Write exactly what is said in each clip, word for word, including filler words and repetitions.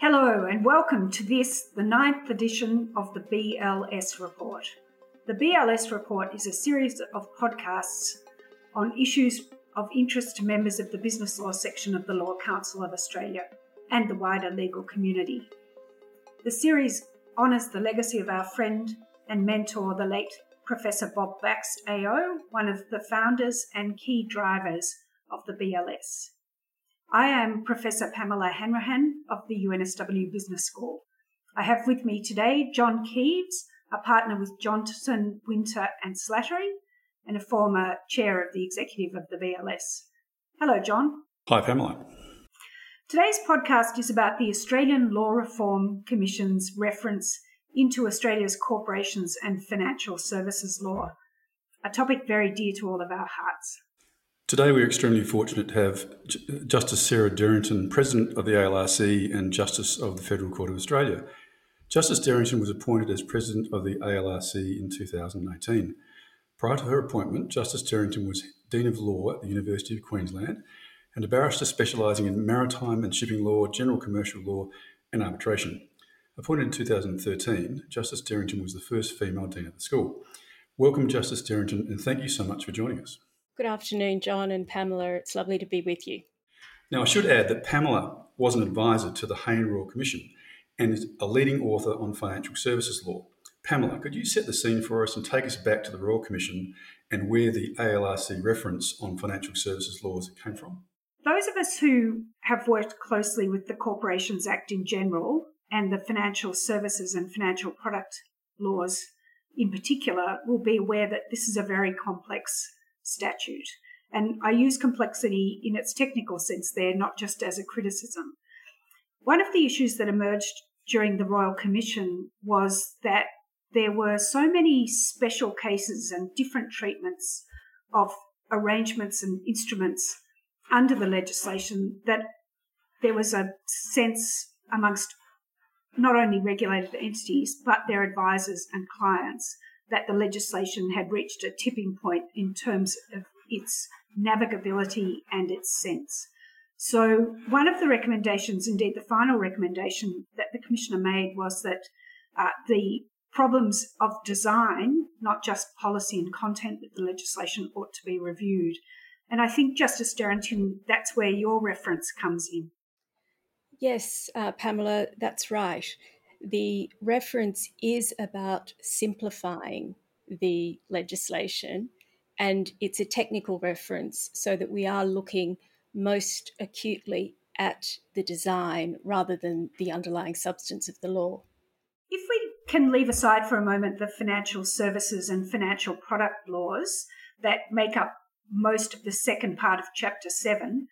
Hello and welcome to this, the ninth edition of the B L S Report. The B L S Report is a series of podcasts on issues of interest to members of the Business Law Section of the Law Council of Australia and the wider legal community. The series honours the legacy of our friend and mentor, the late Professor Bob Bax, A O, one of the founders and key drivers of the B L S. I am Professor Pamela Hanrahan of the U N S W Business School. I have with me today John Keeves, a partner with Johnson, Winter and Slattery, and a former chair of the executive of the B L S. Hello, John. Hi, Pamela. Today's podcast is about the Australian Law Reform Commission's reference into Australia's corporations and financial services law, a topic very dear to all of our hearts. Today we're extremely fortunate to have Justice Sarah Derrington, President of the A L R C and Justice of the Federal Court of Australia. Justice Derrington was appointed as President of the A L R C in two thousand eighteen. Prior to her appointment, Justice Derrington was Dean of Law at the University of Queensland and a barrister specialising in maritime and shipping law, general commercial law and arbitration. Appointed in two thousand thirteen, Justice Derrington was the first female Dean of the school. Welcome, Justice Derrington, and thank you so much for joining us. Good afternoon, John and Pamela. It's lovely to be with you. Now, I should add that Pamela was an advisor to the Hayne Royal Commission and is a leading author on financial services law. Pamela, could you set the scene for us and take us back to the Royal Commission and where the A L R C reference on financial services laws came from? Those of us who have worked closely with the Corporations Act in general and the financial services and financial product laws in particular will be aware that this is a very complex statute. And I use complexity in its technical sense there, not just as a criticism. One of the issues that emerged during the Royal Commission was that there were so many special cases and different treatments of arrangements and instruments under the legislation that there was a sense amongst not only regulated entities but their advisors and clients that the legislation had reached a tipping point in terms of its navigability and its sense. So one of the recommendations, indeed the final recommendation that the Commissioner made, was that uh, the problems of design, not just policy and content with the legislation, ought to be reviewed. And I think, Justice Derrington, that's where your reference comes in. Yes, uh, Pamela, that's right. The reference is about simplifying the legislation, and it's a technical reference so that we are looking most acutely at the design rather than the underlying substance of the law. If we can leave aside for a moment the financial services and financial product laws that make up most of the second part of Chapter seven,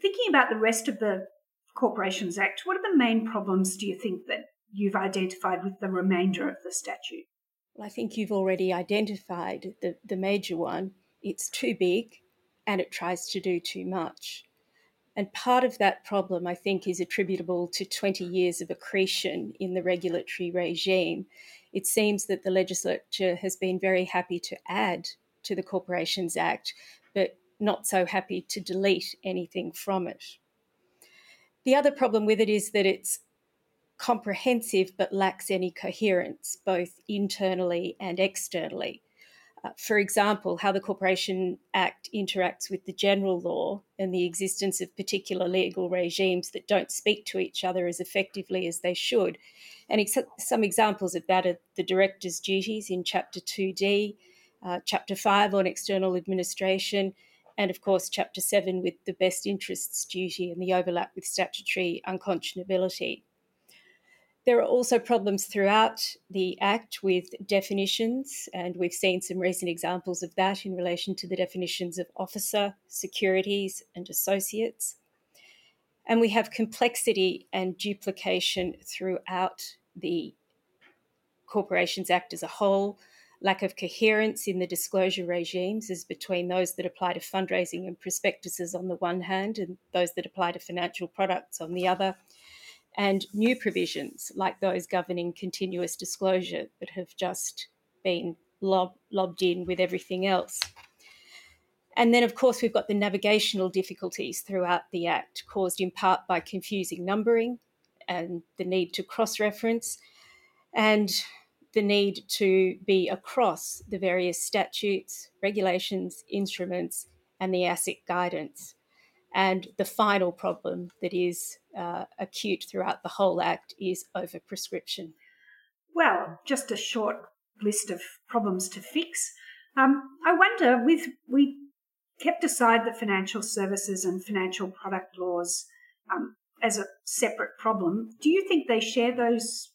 thinking about the rest of the Corporations Act, what are the main problems, do you think, that you've identified with the remainder of the statute? Well, I think you've already identified the, the major one. It's too big and it tries to do too much. And part of that problem, I think, is attributable to twenty years of accretion in the regulatory regime. It seems that the legislature has been very happy to add to the Corporations Act, but not so happy to delete anything from it. The other problem with it is that it's comprehensive but lacks any coherence, both internally and externally. Uh, for example, how the Corporation Act interacts with the general law and the existence of particular legal regimes that don't speak to each other as effectively as they should. And ex- some examples of that are the director's duties in Chapter two D, uh, Chapter five on external administration, and, of course, Chapter seven with the best interests duty and the overlap with statutory unconscionability. There are also problems throughout the Act with definitions, and we've seen some recent examples of that in relation to the definitions of officer, securities and associates. And we have complexity and duplication throughout the Corporations Act as a whole, lack of coherence in the disclosure regimes as between those that apply to fundraising and prospectuses on the one hand and those that apply to financial products on the other, and new provisions like those governing continuous disclosure that have just been lob- lobbed in with everything else. And then, of course, we've got the navigational difficulties throughout the Act, caused in part by confusing numbering and the need to cross-reference and the need to be across the various statutes, regulations, instruments, and the ASIC guidance. And the final problem that is uh, acute throughout the whole Act is overprescription. Well, just a short list of problems to fix. Um, I wonder, with we kept aside the financial services and financial product laws um, as a separate problem, do you think they share those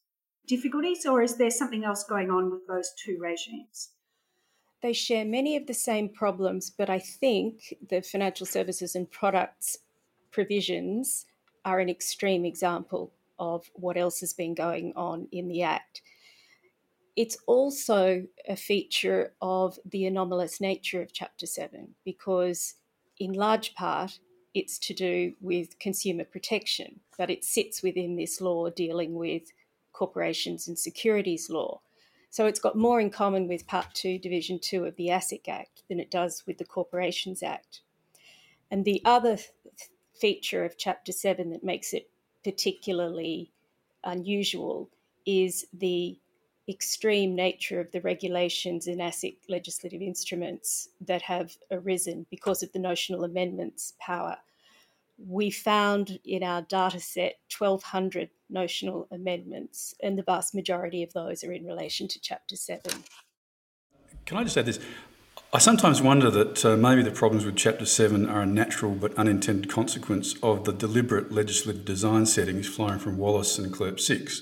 difficulties, or is there something else going on with those two regimes? They share many of the same problems, but I think the financial services and products provisions are an extreme example of what else has been going on in the Act. It's also a feature of the anomalous nature of Chapter seven, because in large part it's to do with consumer protection, but it sits within this law dealing with corporations and securities law. So it's got more in common with Part two, Division two of the ASIC Act than it does with the Corporations Act. And the other th- feature of Chapter seven that makes it particularly unusual is the extreme nature of the regulations in ASIC legislative instruments that have arisen because of the notional amendments power. We found in our data set twelve hundred notional amendments, and the vast majority of those are in relation to Chapter seven. Can I just add this? I sometimes wonder that uh, maybe the problems with Chapter seven are a natural but unintended consequence of the deliberate legislative design settings flowing from Wallis and Clerp six.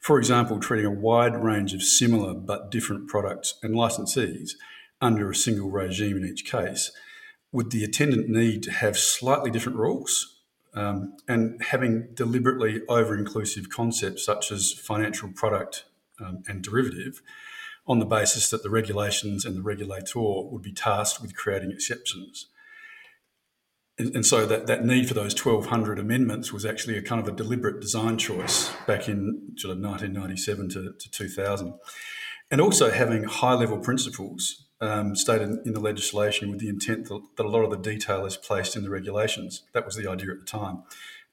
For example, treating a wide range of similar but different products and licensees under a single regime in each case, with the attendant need to have slightly different rules um, and having deliberately over-inclusive concepts such as financial product um, and derivative on the basis that the regulations and the regulator would be tasked with creating exceptions. And, and so that, that need for those twelve hundred amendments was actually a kind of a deliberate design choice back in sort of nineteen ninety-seven to, to two thousand. And also having high-level principles Um, stated in the legislation with the intent that, that a lot of the detail is placed in the regulations. That was the idea at the time.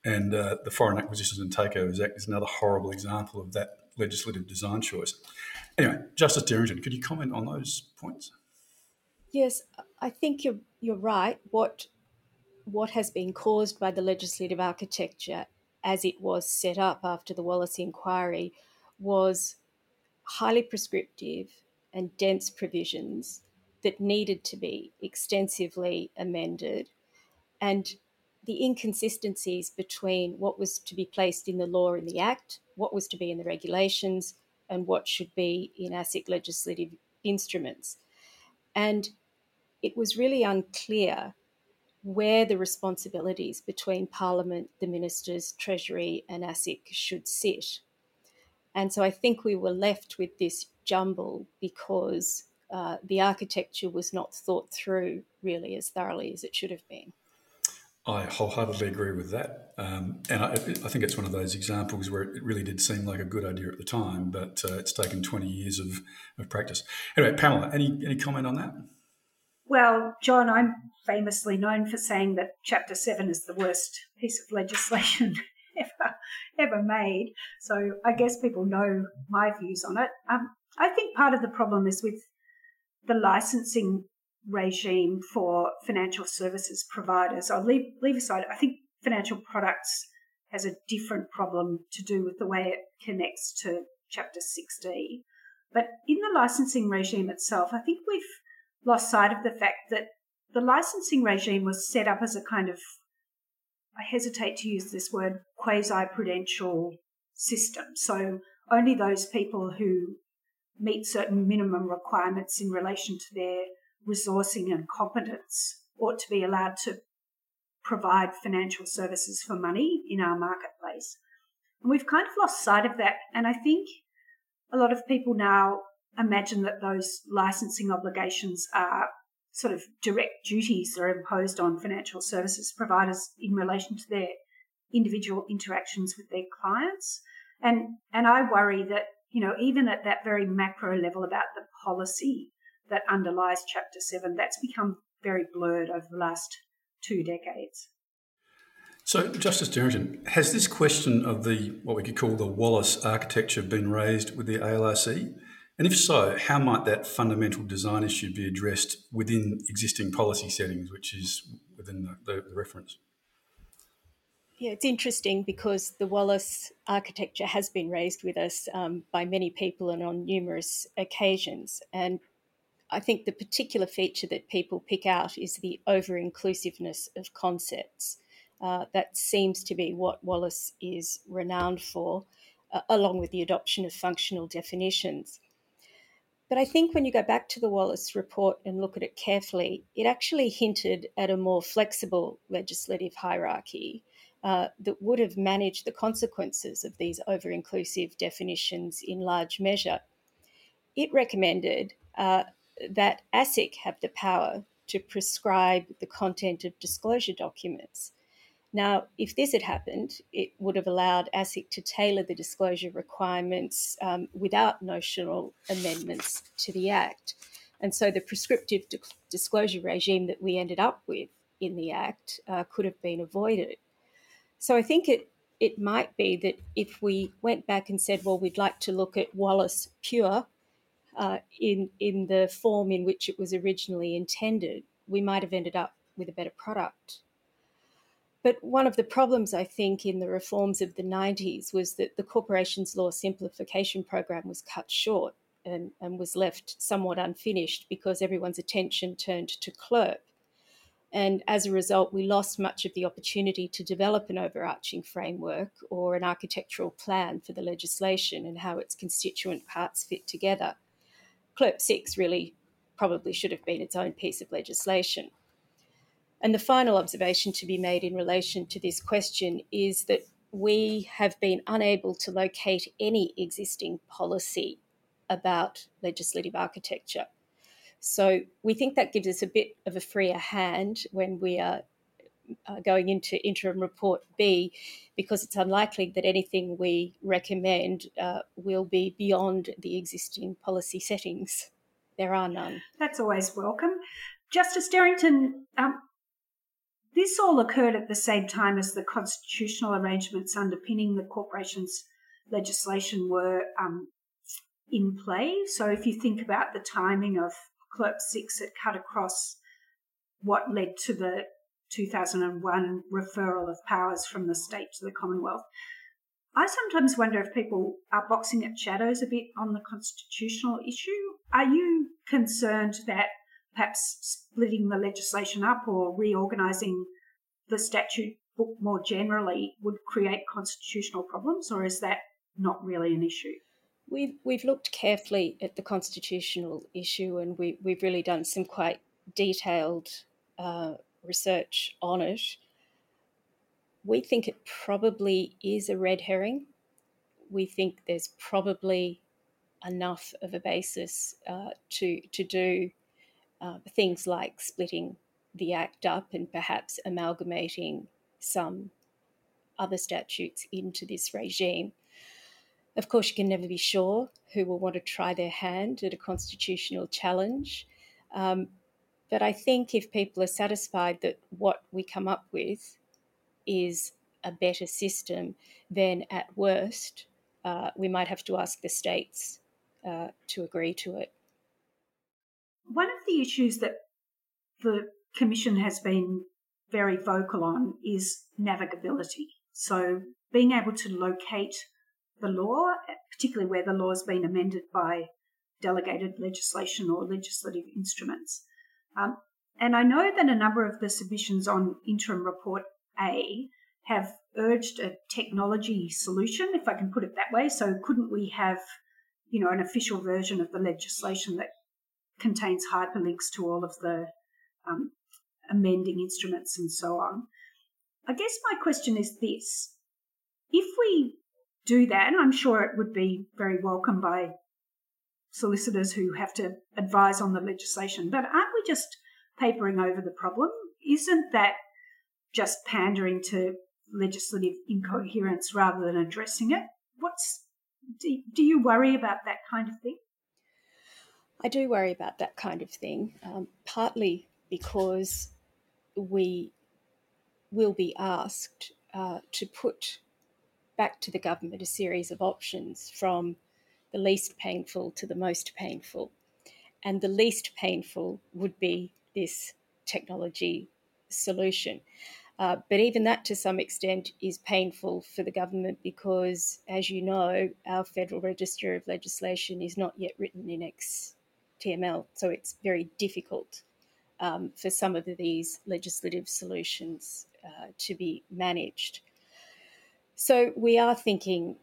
And uh, the Foreign Acquisitions and Takeovers Act is another horrible example of that legislative design choice. Anyway, Justice Derrington, could you comment on those points? Yes, I think you're, you're right. What, what has been caused by the legislative architecture as it was set up after the Wallis Inquiry was highly prescriptive and dense provisions that needed to be extensively amended, and the inconsistencies between what was to be placed in the law in the Act, what was to be in the regulations, and what should be in ASIC legislative instruments. And it was really unclear where the responsibilities between Parliament, the ministers, Treasury, and ASIC should sit. And so I think we were left with this jumble because uh, the architecture was not thought through really as thoroughly as it should have been. I wholeheartedly agree with that. Um, and I, I think it's one of those examples where it really did seem like a good idea at the time, but uh, it's taken twenty years of, of practice. Anyway, Pamela, any, any comment on that? Well, John, I'm famously known for saying that Chapter seven is the worst piece of legislation Ever, ever made. So I guess people know my views on it. Um, I think part of the problem is with the licensing regime for financial services providers. I'll leave, leave aside, I think financial products has a different problem to do with the way it connects to Chapter sixty. But in the licensing regime itself, I think we've lost sight of the fact that the licensing regime was set up as a kind of, I hesitate to use this word, quasi-prudential system. So only those people who meet certain minimum requirements in relation to their resourcing and competence ought to be allowed to provide financial services for money in our marketplace. And we've kind of lost sight of that. And I think a lot of people now imagine that those licensing obligations are sort of direct duties that are imposed on financial services providers in relation to their individual interactions with their clients. And and I worry that, you know, even at that very macro level about the policy that underlies Chapter seven, that's become very blurred over the last two decades. So, Justice Derrington, has this question of the what we could call the Wallis architecture been raised with the A L R C? And if so, how might that fundamental design issue be addressed within existing policy settings, which is within the, the, the reference? Yeah, it's interesting because the Wallis architecture has been raised with us um, by many people and on numerous occasions. And I think the particular feature that people pick out is the over-inclusiveness of concepts. Uh, that seems to be what Wallis is renowned for, uh, along with the adoption of functional definitions. But I think when you go back to the Wallis report and look at it carefully, it actually hinted at a more flexible legislative hierarchy uh, that would have managed the consequences of these over-inclusive definitions in large measure. It recommended uh, that A S I C have the power to prescribe the content of disclosure documents. Now, if this had happened, it would have allowed A S I C to tailor the disclosure requirements um, without notional amendments to the Act. And so the prescriptive di- disclosure regime that we ended up with in the Act uh, could have been avoided. So I think it, it might be that if we went back and said, well, we'd like to look at Wallis pure uh, in, in the form in which it was originally intended, we might have ended up with a better product. But one of the problems, I think, in the reforms of the nineties was that the Corporations Law Simplification Program was cut short and, and was left somewhat unfinished because everyone's attention turned to CLERP. And as a result, we lost much of the opportunity to develop an overarching framework or an architectural plan for the legislation and how its constituent parts fit together. CLERP six really probably should have been its own piece of legislation. And the final observation to be made in relation to this question is that we have been unable to locate any existing policy about legislative architecture. So we think that gives us a bit of a freer hand when we are going into interim report B, because it's unlikely that anything we recommend uh, will be beyond the existing policy settings. There are none. That's always welcome. Justice Derrington, um, this all occurred at the same time as the constitutional arrangements underpinning the corporations legislation were um, in play. So if you think about the timing of CLERP six, it cut across what led to the two thousand one referral of powers from the state to the Commonwealth. I sometimes wonder if people are boxing at shadows a bit on the constitutional issue. Are you concerned that perhaps splitting the legislation up or reorganising the statute book more generally would create constitutional problems, or is that not really an issue? We've, we've looked carefully at the constitutional issue and we, we've really done some quite detailed uh, research on it. We think it probably is a red herring. We think there's probably enough of a basis uh, to, to do Uh, things like splitting the Act up and perhaps amalgamating some other statutes into this regime. Of course, you can never be sure who will want to try their hand at a constitutional challenge. Um, but I think if people are satisfied that what we come up with is a better system, then at worst, uh, we might have to ask the states uh, to agree to it. One of the issues that the Commission has been very vocal on is navigability. So being able to locate the law, particularly where the law has been amended by delegated legislation or legislative instruments. Um, and I know that a number of the submissions on Interim Report A have urged a technology solution, if I can put it that way. So couldn't we have, you know, an official version of the legislation that contains hyperlinks to all of the um, amending instruments and so on. I guess my question is this. If we do that, and I'm sure it would be very welcome by solicitors who have to advise on the legislation, but aren't we just papering over the problem? Isn't that just pandering to legislative incoherence rather than addressing it? What's do, do you worry about that kind of thing? I do worry about that kind of thing, um, partly because we will be asked uh, to put back to the government a series of options from the least painful to the most painful. And the least painful would be this technology solution. Uh, but even that, to some extent, is painful for the government because, as you know, our Federal Register of Legislation is not yet written in X T M L, so it's very difficult um, for some of these legislative solutions uh, to be managed. So we are thinking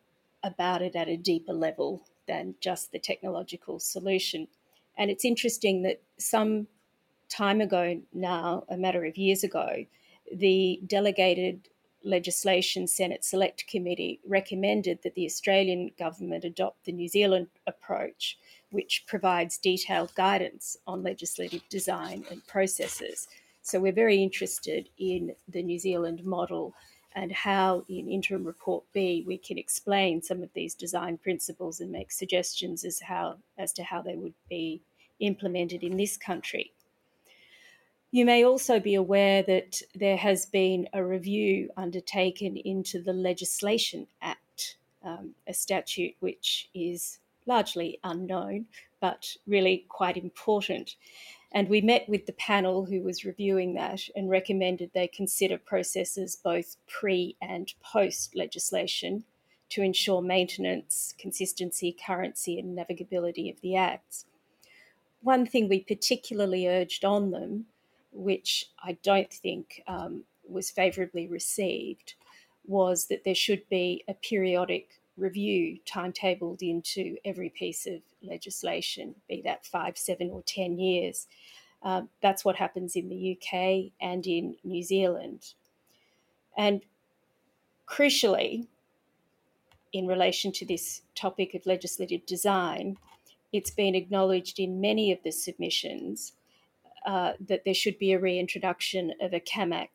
about it at a deeper level than just the technological solution. And it's interesting that some time ago now, a matter of years ago, the Delegated Legislation Senate Select Committee recommended that the Australian government adopt the New Zealand approach, which provides detailed guidance on legislative design and processes. So we're very interested in the New Zealand model and how in Interim Report B we can explain some of these design principles and make suggestions as how as to how they would be implemented in this country. You may also be aware that there has been a review undertaken into the Legislation Act, um, a statute which is largely unknown but really quite important. And we met with the panel who was reviewing that and recommended they consider processes both pre and post legislation to ensure maintenance, consistency, currency and navigability of the acts. One thing we particularly urged on them, which I don't think um, was favourably received, was that there should be a periodic review timetabled into every piece of legislation, be that five, seven or ten years. Uh, that's what happens in the U K and in New Zealand. And crucially, in relation to this topic of legislative design, it's been acknowledged in many of the submissions uh, that there should be a reintroduction of a CAMAC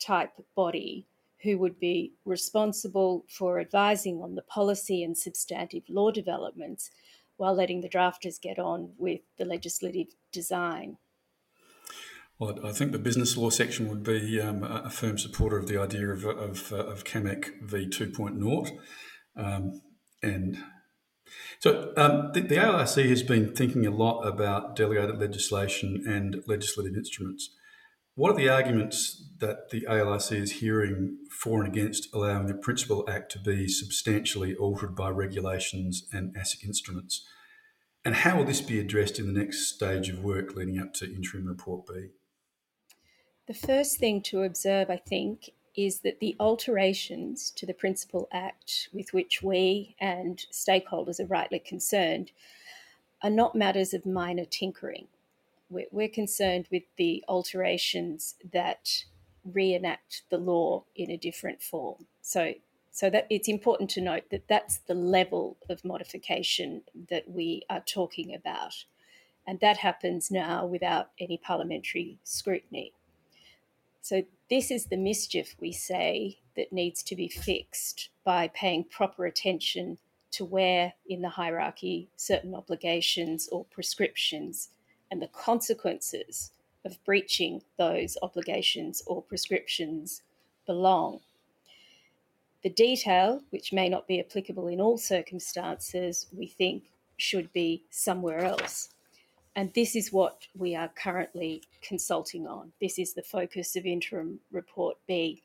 type body who would be responsible for advising on the policy and substantive law developments while letting the drafters get on with the legislative design. Well, I think the Business Law Section would be um, a firm supporter of the idea of, of, of CAMAC v two point oh. Um, and so um, the, the A L R C has been thinking a lot about delegated legislation and legislative instruments. What are the arguments that the A L R C is hearing for and against allowing the Principal Act to be substantially altered by regulations and ASIC instruments? And how will this be addressed in the next stage of work leading up to Interim Report B? The first thing to observe, I think, is that the alterations to the Principal Act with which we and stakeholders are rightly concerned are not matters of minor tinkering. We're concerned with the alterations that reenact the law in a different form. So, so that it's important to note that that's the level of modification that we are talking about. And that happens now without any parliamentary scrutiny. So this is the mischief, we say, that needs to be fixed by paying proper attention to where in the hierarchy certain obligations or prescriptions and the consequences of breaching those obligations or prescriptions belong. The detail, which may not be applicable in all circumstances, we think should be somewhere else. And this is what we are currently consulting on. This is the focus of Interim Report B.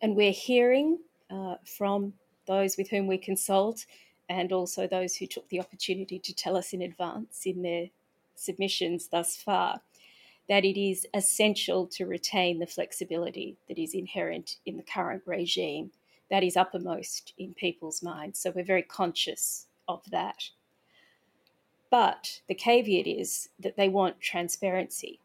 And we're hearing uh, from those with whom we consult and also those who took the opportunity to tell us in advance in their submissions thus far, that it is essential to retain the flexibility that is inherent in the current regime. That is uppermost in people's minds, so we're very conscious of that. But the caveat is that they want transparency.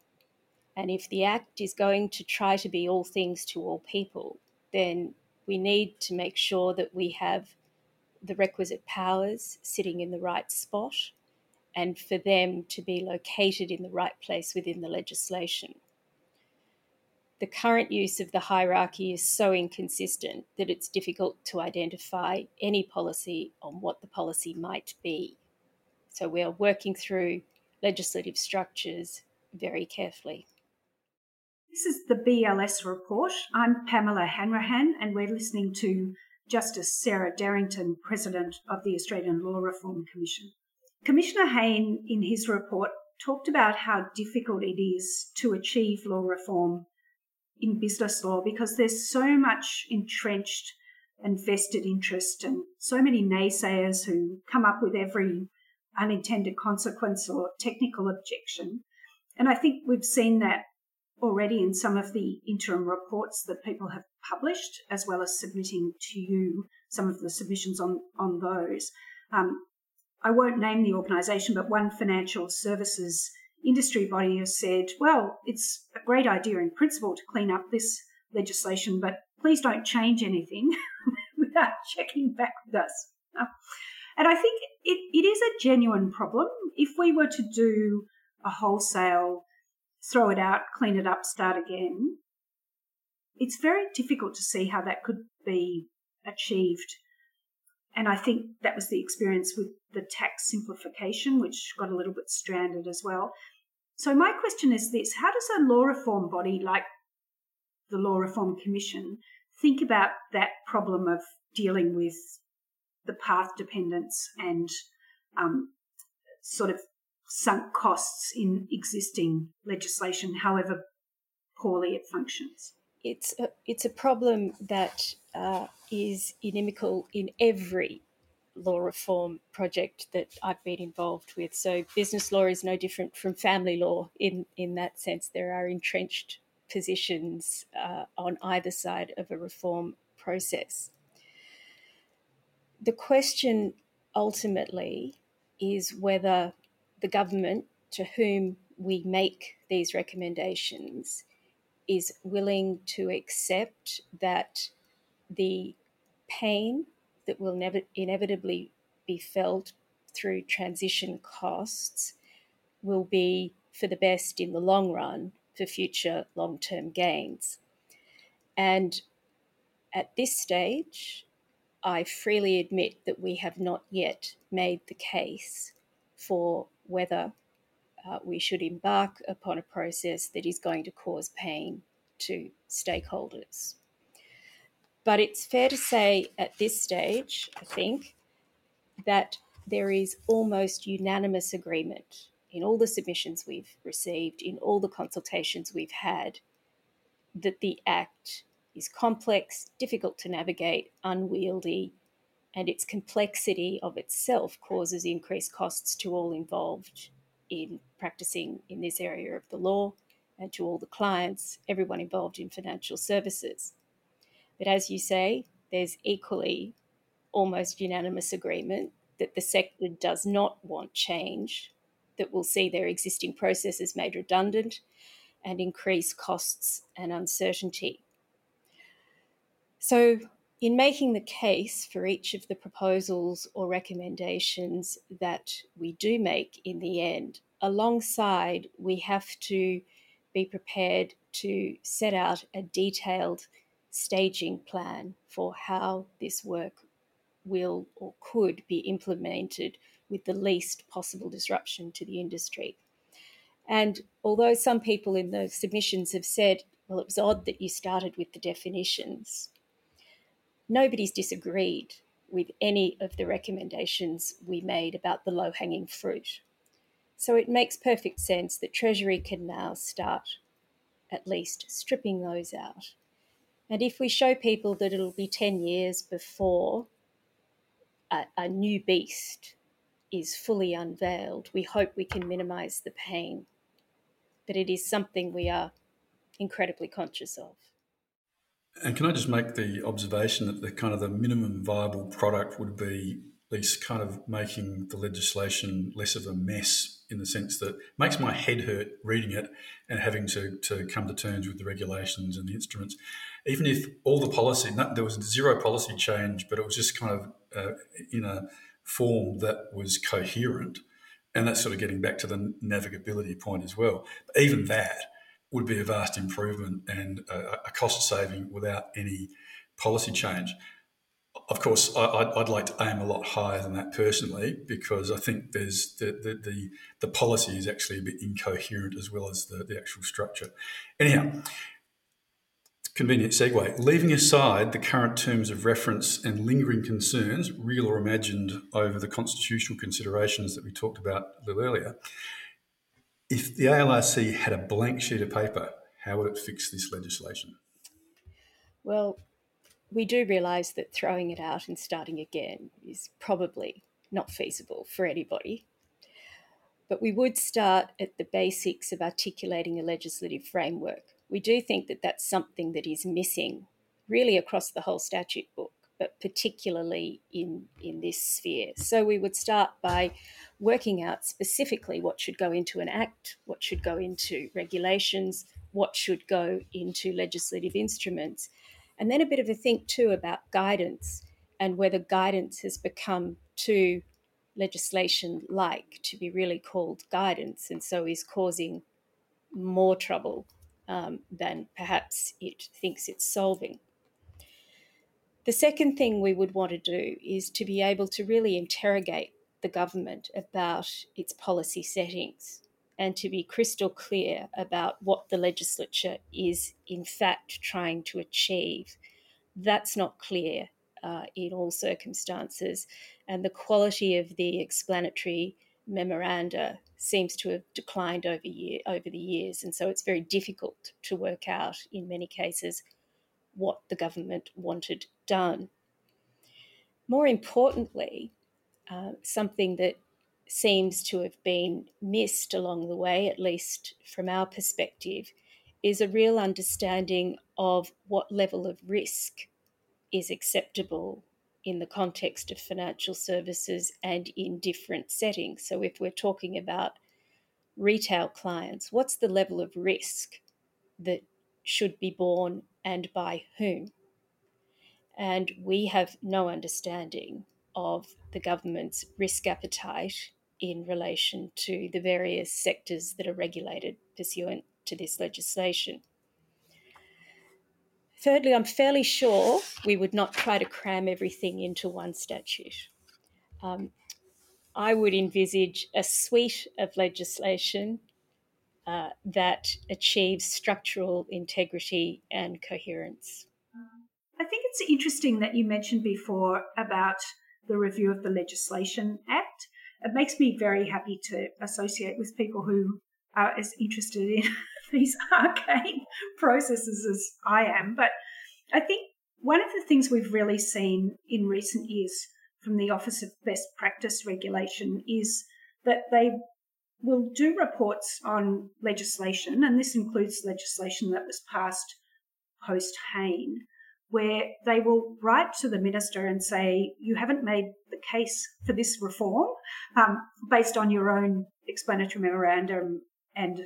And if the Act is going to try to be all things to all people, then we need to make sure that we have the requisite powers sitting in the right spot and for them to be located in the right place within the legislation. The current use of the hierarchy is so inconsistent that it's difficult to identify any policy on what the policy might be. So we are working through legislative structures very carefully. This is the B L S Report. I'm Pamela Hanrahan and we're listening to Justice Sarah Derrington, President of the Australian Law Reform Commission. Commissioner Hayne, in his report, talked about how difficult it is to achieve law reform in business law because there's so much entrenched and vested interest and so many naysayers who come up with every unintended consequence or technical objection. And I think we've seen that already in some of the interim reports that people have published, as well as submitting to you some of the submissions on, on those. Um, I won't name the organisation, but one financial services industry body has said, well, it's a great idea in principle to clean up this legislation, but please don't change anything without checking back with us. And I think it, it is a genuine problem. If we were to do a wholesale, throw it out, clean it up, start again, it's very difficult to see how that could be achieved. And I think that was the experience with the tax simplification, which got a little bit stranded as well. So my question is this: how does a law reform body like the Law Reform Commission think about that problem of dealing with the path dependence and um, sort of sunk costs in existing legislation, however poorly it functions? It's a, it's a problem that uh, is inimical in every law reform project that I've been involved with. So business law is no different from family law in, in that sense. There are entrenched positions uh, on either side of a reform process. The question ultimately is whether the government to whom we make these recommendations is willing to accept that the pain that will never inevitably be felt through transition costs will be for the best in the long run for future long-term gains. And at this stage, I freely admit that we have not yet made the case for whether uh, we should embark upon a process that is going to cause pain to stakeholders. But it's fair to say at this stage, I think, that there is almost unanimous agreement in all the submissions we've received, in all the consultations we've had, that the Act is complex, difficult to navigate, unwieldy, and its complexity of itself causes increased costs to all involved in practicing in this area of the law and to all the clients, everyone involved in financial services. But as you say, there's equally almost unanimous agreement that the sector does not want change that will see their existing processes made redundant and increase costs and uncertainty. So in making the case for each of the proposals or recommendations that we do make in the end, alongside we have to be prepared to set out a detailed staging plan for how this work will or could be implemented with the least possible disruption to the industry. And although some people in the submissions have said, well, it was odd that you started with the definitions, nobody's disagreed with any of the recommendations we made about the low-hanging fruit. So it makes perfect sense that Treasury can now start at least stripping those out. And if we show people that it'll be ten years before a, a new beast is fully unveiled, we hope we can minimise the pain. But it is something we are incredibly conscious of. And can I just make the observation that the kind of the minimum viable product would be at least kind of making the legislation less of a mess, in the sense that it makes my head hurt reading it and having to, to come to terms with the regulations and the instruments. Even if all the policy, there was zero policy change, but it was just kind of uh, in a form that was coherent. And that's sort of getting back to the navigability point as well. But even that would be a vast improvement and a, a cost saving without any policy change. Of course, I, I'd like to aim a lot higher than that personally, because I think there's the the, the, the policy is actually a bit incoherent as well as the, the actual structure. Anyhow, convenient segue. Leaving aside the current terms of reference and lingering concerns, real or imagined, over the constitutional considerations that we talked about a little earlier, if the A L R C had a blank sheet of paper, how would it fix this legislation? Well, we do realise that throwing it out and starting again is probably not feasible for anybody. But we would start at the basics of articulating a legislative framework. We do think that that's something that is missing really across the whole statute book, but particularly in, in this sphere. So we would start by working out specifically what should go into an act, what should go into regulations, what should go into legislative instruments. And then a bit of a think too about guidance and whether guidance has become too legislation-like to be really called guidance, and so is causing more trouble um, than perhaps it thinks it's solving. The second thing we would want to do is to be able to really interrogate the government about its policy settings and to be crystal clear about what the legislature is in fact trying to achieve. That's not clear uh, in all circumstances, and the quality of the explanatory memoranda seems to have declined over, year, over the years, and so it's very difficult to work out in many cases what the government wanted done. More importantly, uh, something that seems to have been missed along the way, at least from our perspective, is a real understanding of what level of risk is acceptable in the context of financial services and in different settings. So if we're talking about retail clients, what's the level of risk that should be borne and by whom? And we have no understanding of the government's risk appetite in relation to the various sectors that are regulated pursuant to this legislation. Thirdly, I'm fairly sure we would not try to cram everything into one statute. Um, I would envisage a suite of legislation uh, that achieves structural integrity and coherence. I think it's interesting that you mentioned before about the review of the Legislation Act. It makes me very happy to associate with people who are as interested in these arcane processes as I am. But I think one of the things we've really seen in recent years from the Office of Best Practice Regulation is that they will do reports on legislation, and this includes legislation that was passed post-Hayne, where they will write to the minister and say, you haven't made the case for this reform um, based on your own explanatory memorandum and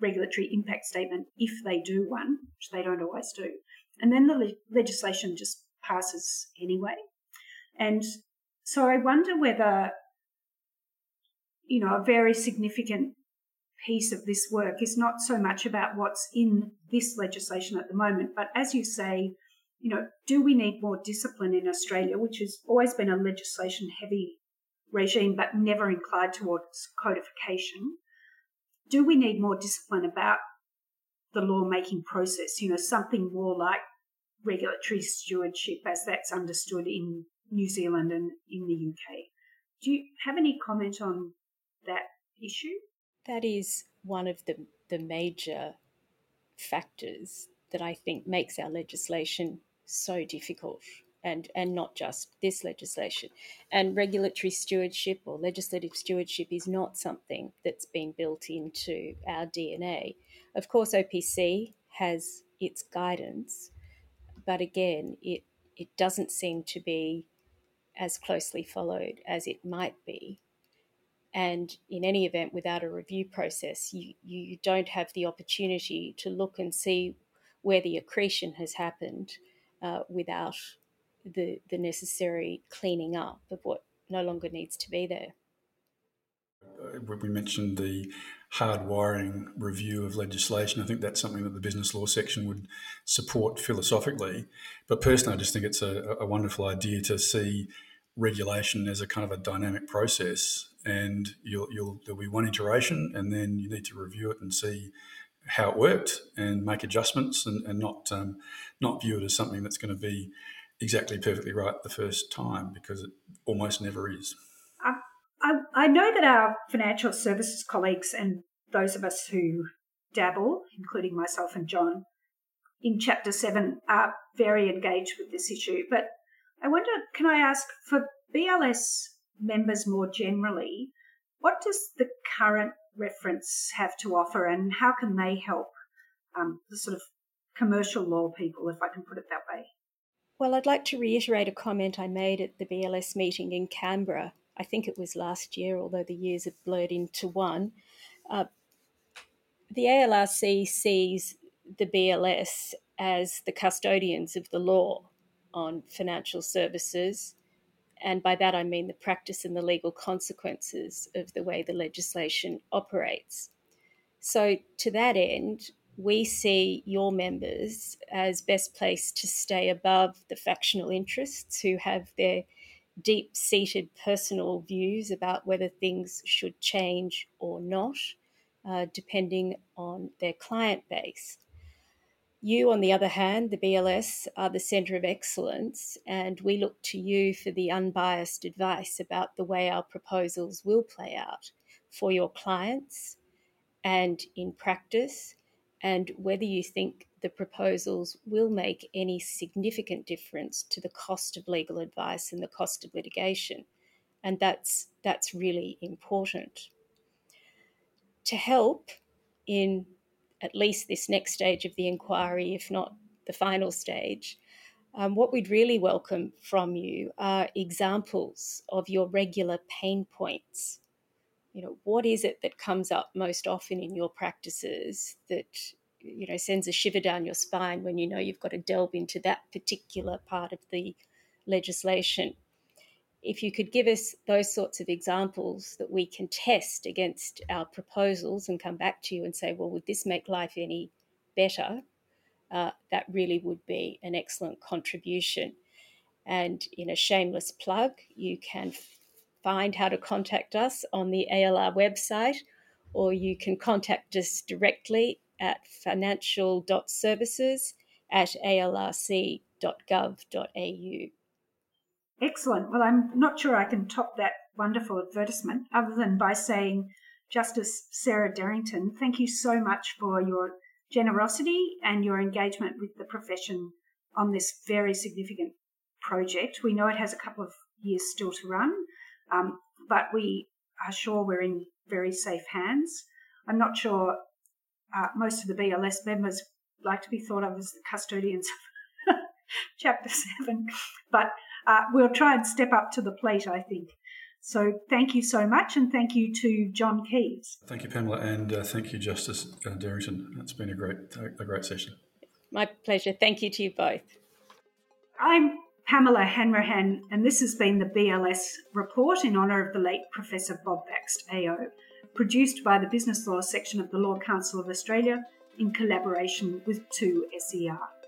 regulatory impact statement, if they do one, which they don't always do. And then the le- legislation just passes anyway. And so I wonder whether, you know, a very significant piece of this work is not so much about what's in this legislation at the moment, but as you say, you know, do we need more discipline in Australia, which has always been a legislation-heavy regime but never inclined towards codification? Do we need more discipline about the lawmaking process, you know, something more like regulatory stewardship as that's understood in New Zealand and in the U K? Do you have any comment on that issue? That is one of the, the major factors that I think makes our legislation so difficult, and, and not just this legislation. And regulatory stewardship or legislative stewardship is not something that's been built into our D N A. Of course, O P C has its guidance, but again, it, it doesn't seem to be as closely followed as it might be. And in any event, without a review process, you, you don't have the opportunity to look and see where the accretion has happened uh, without the the necessary cleaning up of what no longer needs to be there. We mentioned the hard wiring review of legislation. I think that's something that the Business Law Section would support philosophically. But personally, I just think it's a, a wonderful idea to see regulation as a kind of a dynamic process, and you'll, you'll there'll be one iteration, and then you need to review it and see how it worked and make adjustments, and, and not um, not view it as something that's going to be exactly perfectly right the first time, because it almost never is. I, I, I know that our financial services colleagues and those of us who dabble, including myself and John, in Chapter seven are very engaged with this issue. But I wonder, can I ask, for B L S members more generally, what does the current reference have to offer, and how can they help um, the sort of commercial law people, if I can put it that way? Well, I'd like to reiterate a comment I made at the B L S meeting in Canberra. I think it was last year, although the years have blurred into one. Uh, the A L R C sees the B L S as the custodians of the law on financial services, and by that I mean the practice and the legal consequences of the way the legislation operates. So to that end, we see your members as best placed to stay above the factional interests who have their deep-seated personal views about whether things should change or not, uh, depending on their client base. You, on the other hand, the B L S, are the centre of excellence, and we look to you for the unbiased advice about the way our proposals will play out for your clients and in practice, and whether you think the proposals will make any significant difference to the cost of legal advice and the cost of litigation. And that's, that's really important. To help in at least this next stage of the inquiry, if not the final stage, um, what we'd really welcome from you are examples of your regular pain points. You know, what is it that comes up most often in your practices that, you know, sends a shiver down your spine when you know you've got to delve into that particular part of the legislation? If you could give us those sorts of examples that we can test against our proposals and come back to you and say, well, would this make life any better? Uh, that really would be an excellent contribution. And in a shameless plug, you can find how to contact us on the A L R website, or you can contact us directly at financial.services at alrc.gov.au. Excellent. Well, I'm not sure I can top that wonderful advertisement other than by saying, Justice Sarah Derrington, thank you so much for your generosity and your engagement with the profession on this very significant project. We know it has a couple of years still to run, um, but we are sure we're in very safe hands. I'm not sure uh, most of the B L S members like to be thought of as the custodians of Chapter seven, but Uh, we'll try and step up to the plate, I think. So thank you so much, and thank you to John Keeves. Thank you, Pamela, and uh, thank you, Justice Derrington. It's been a great, a great session. My pleasure. Thank you to you both. I'm Pamela Hanrahan, and this has been the B L S Report in honour of the late Professor Bob Bax, A O, produced by the Business Law Section of the Law Council of Australia in collaboration with two S E R.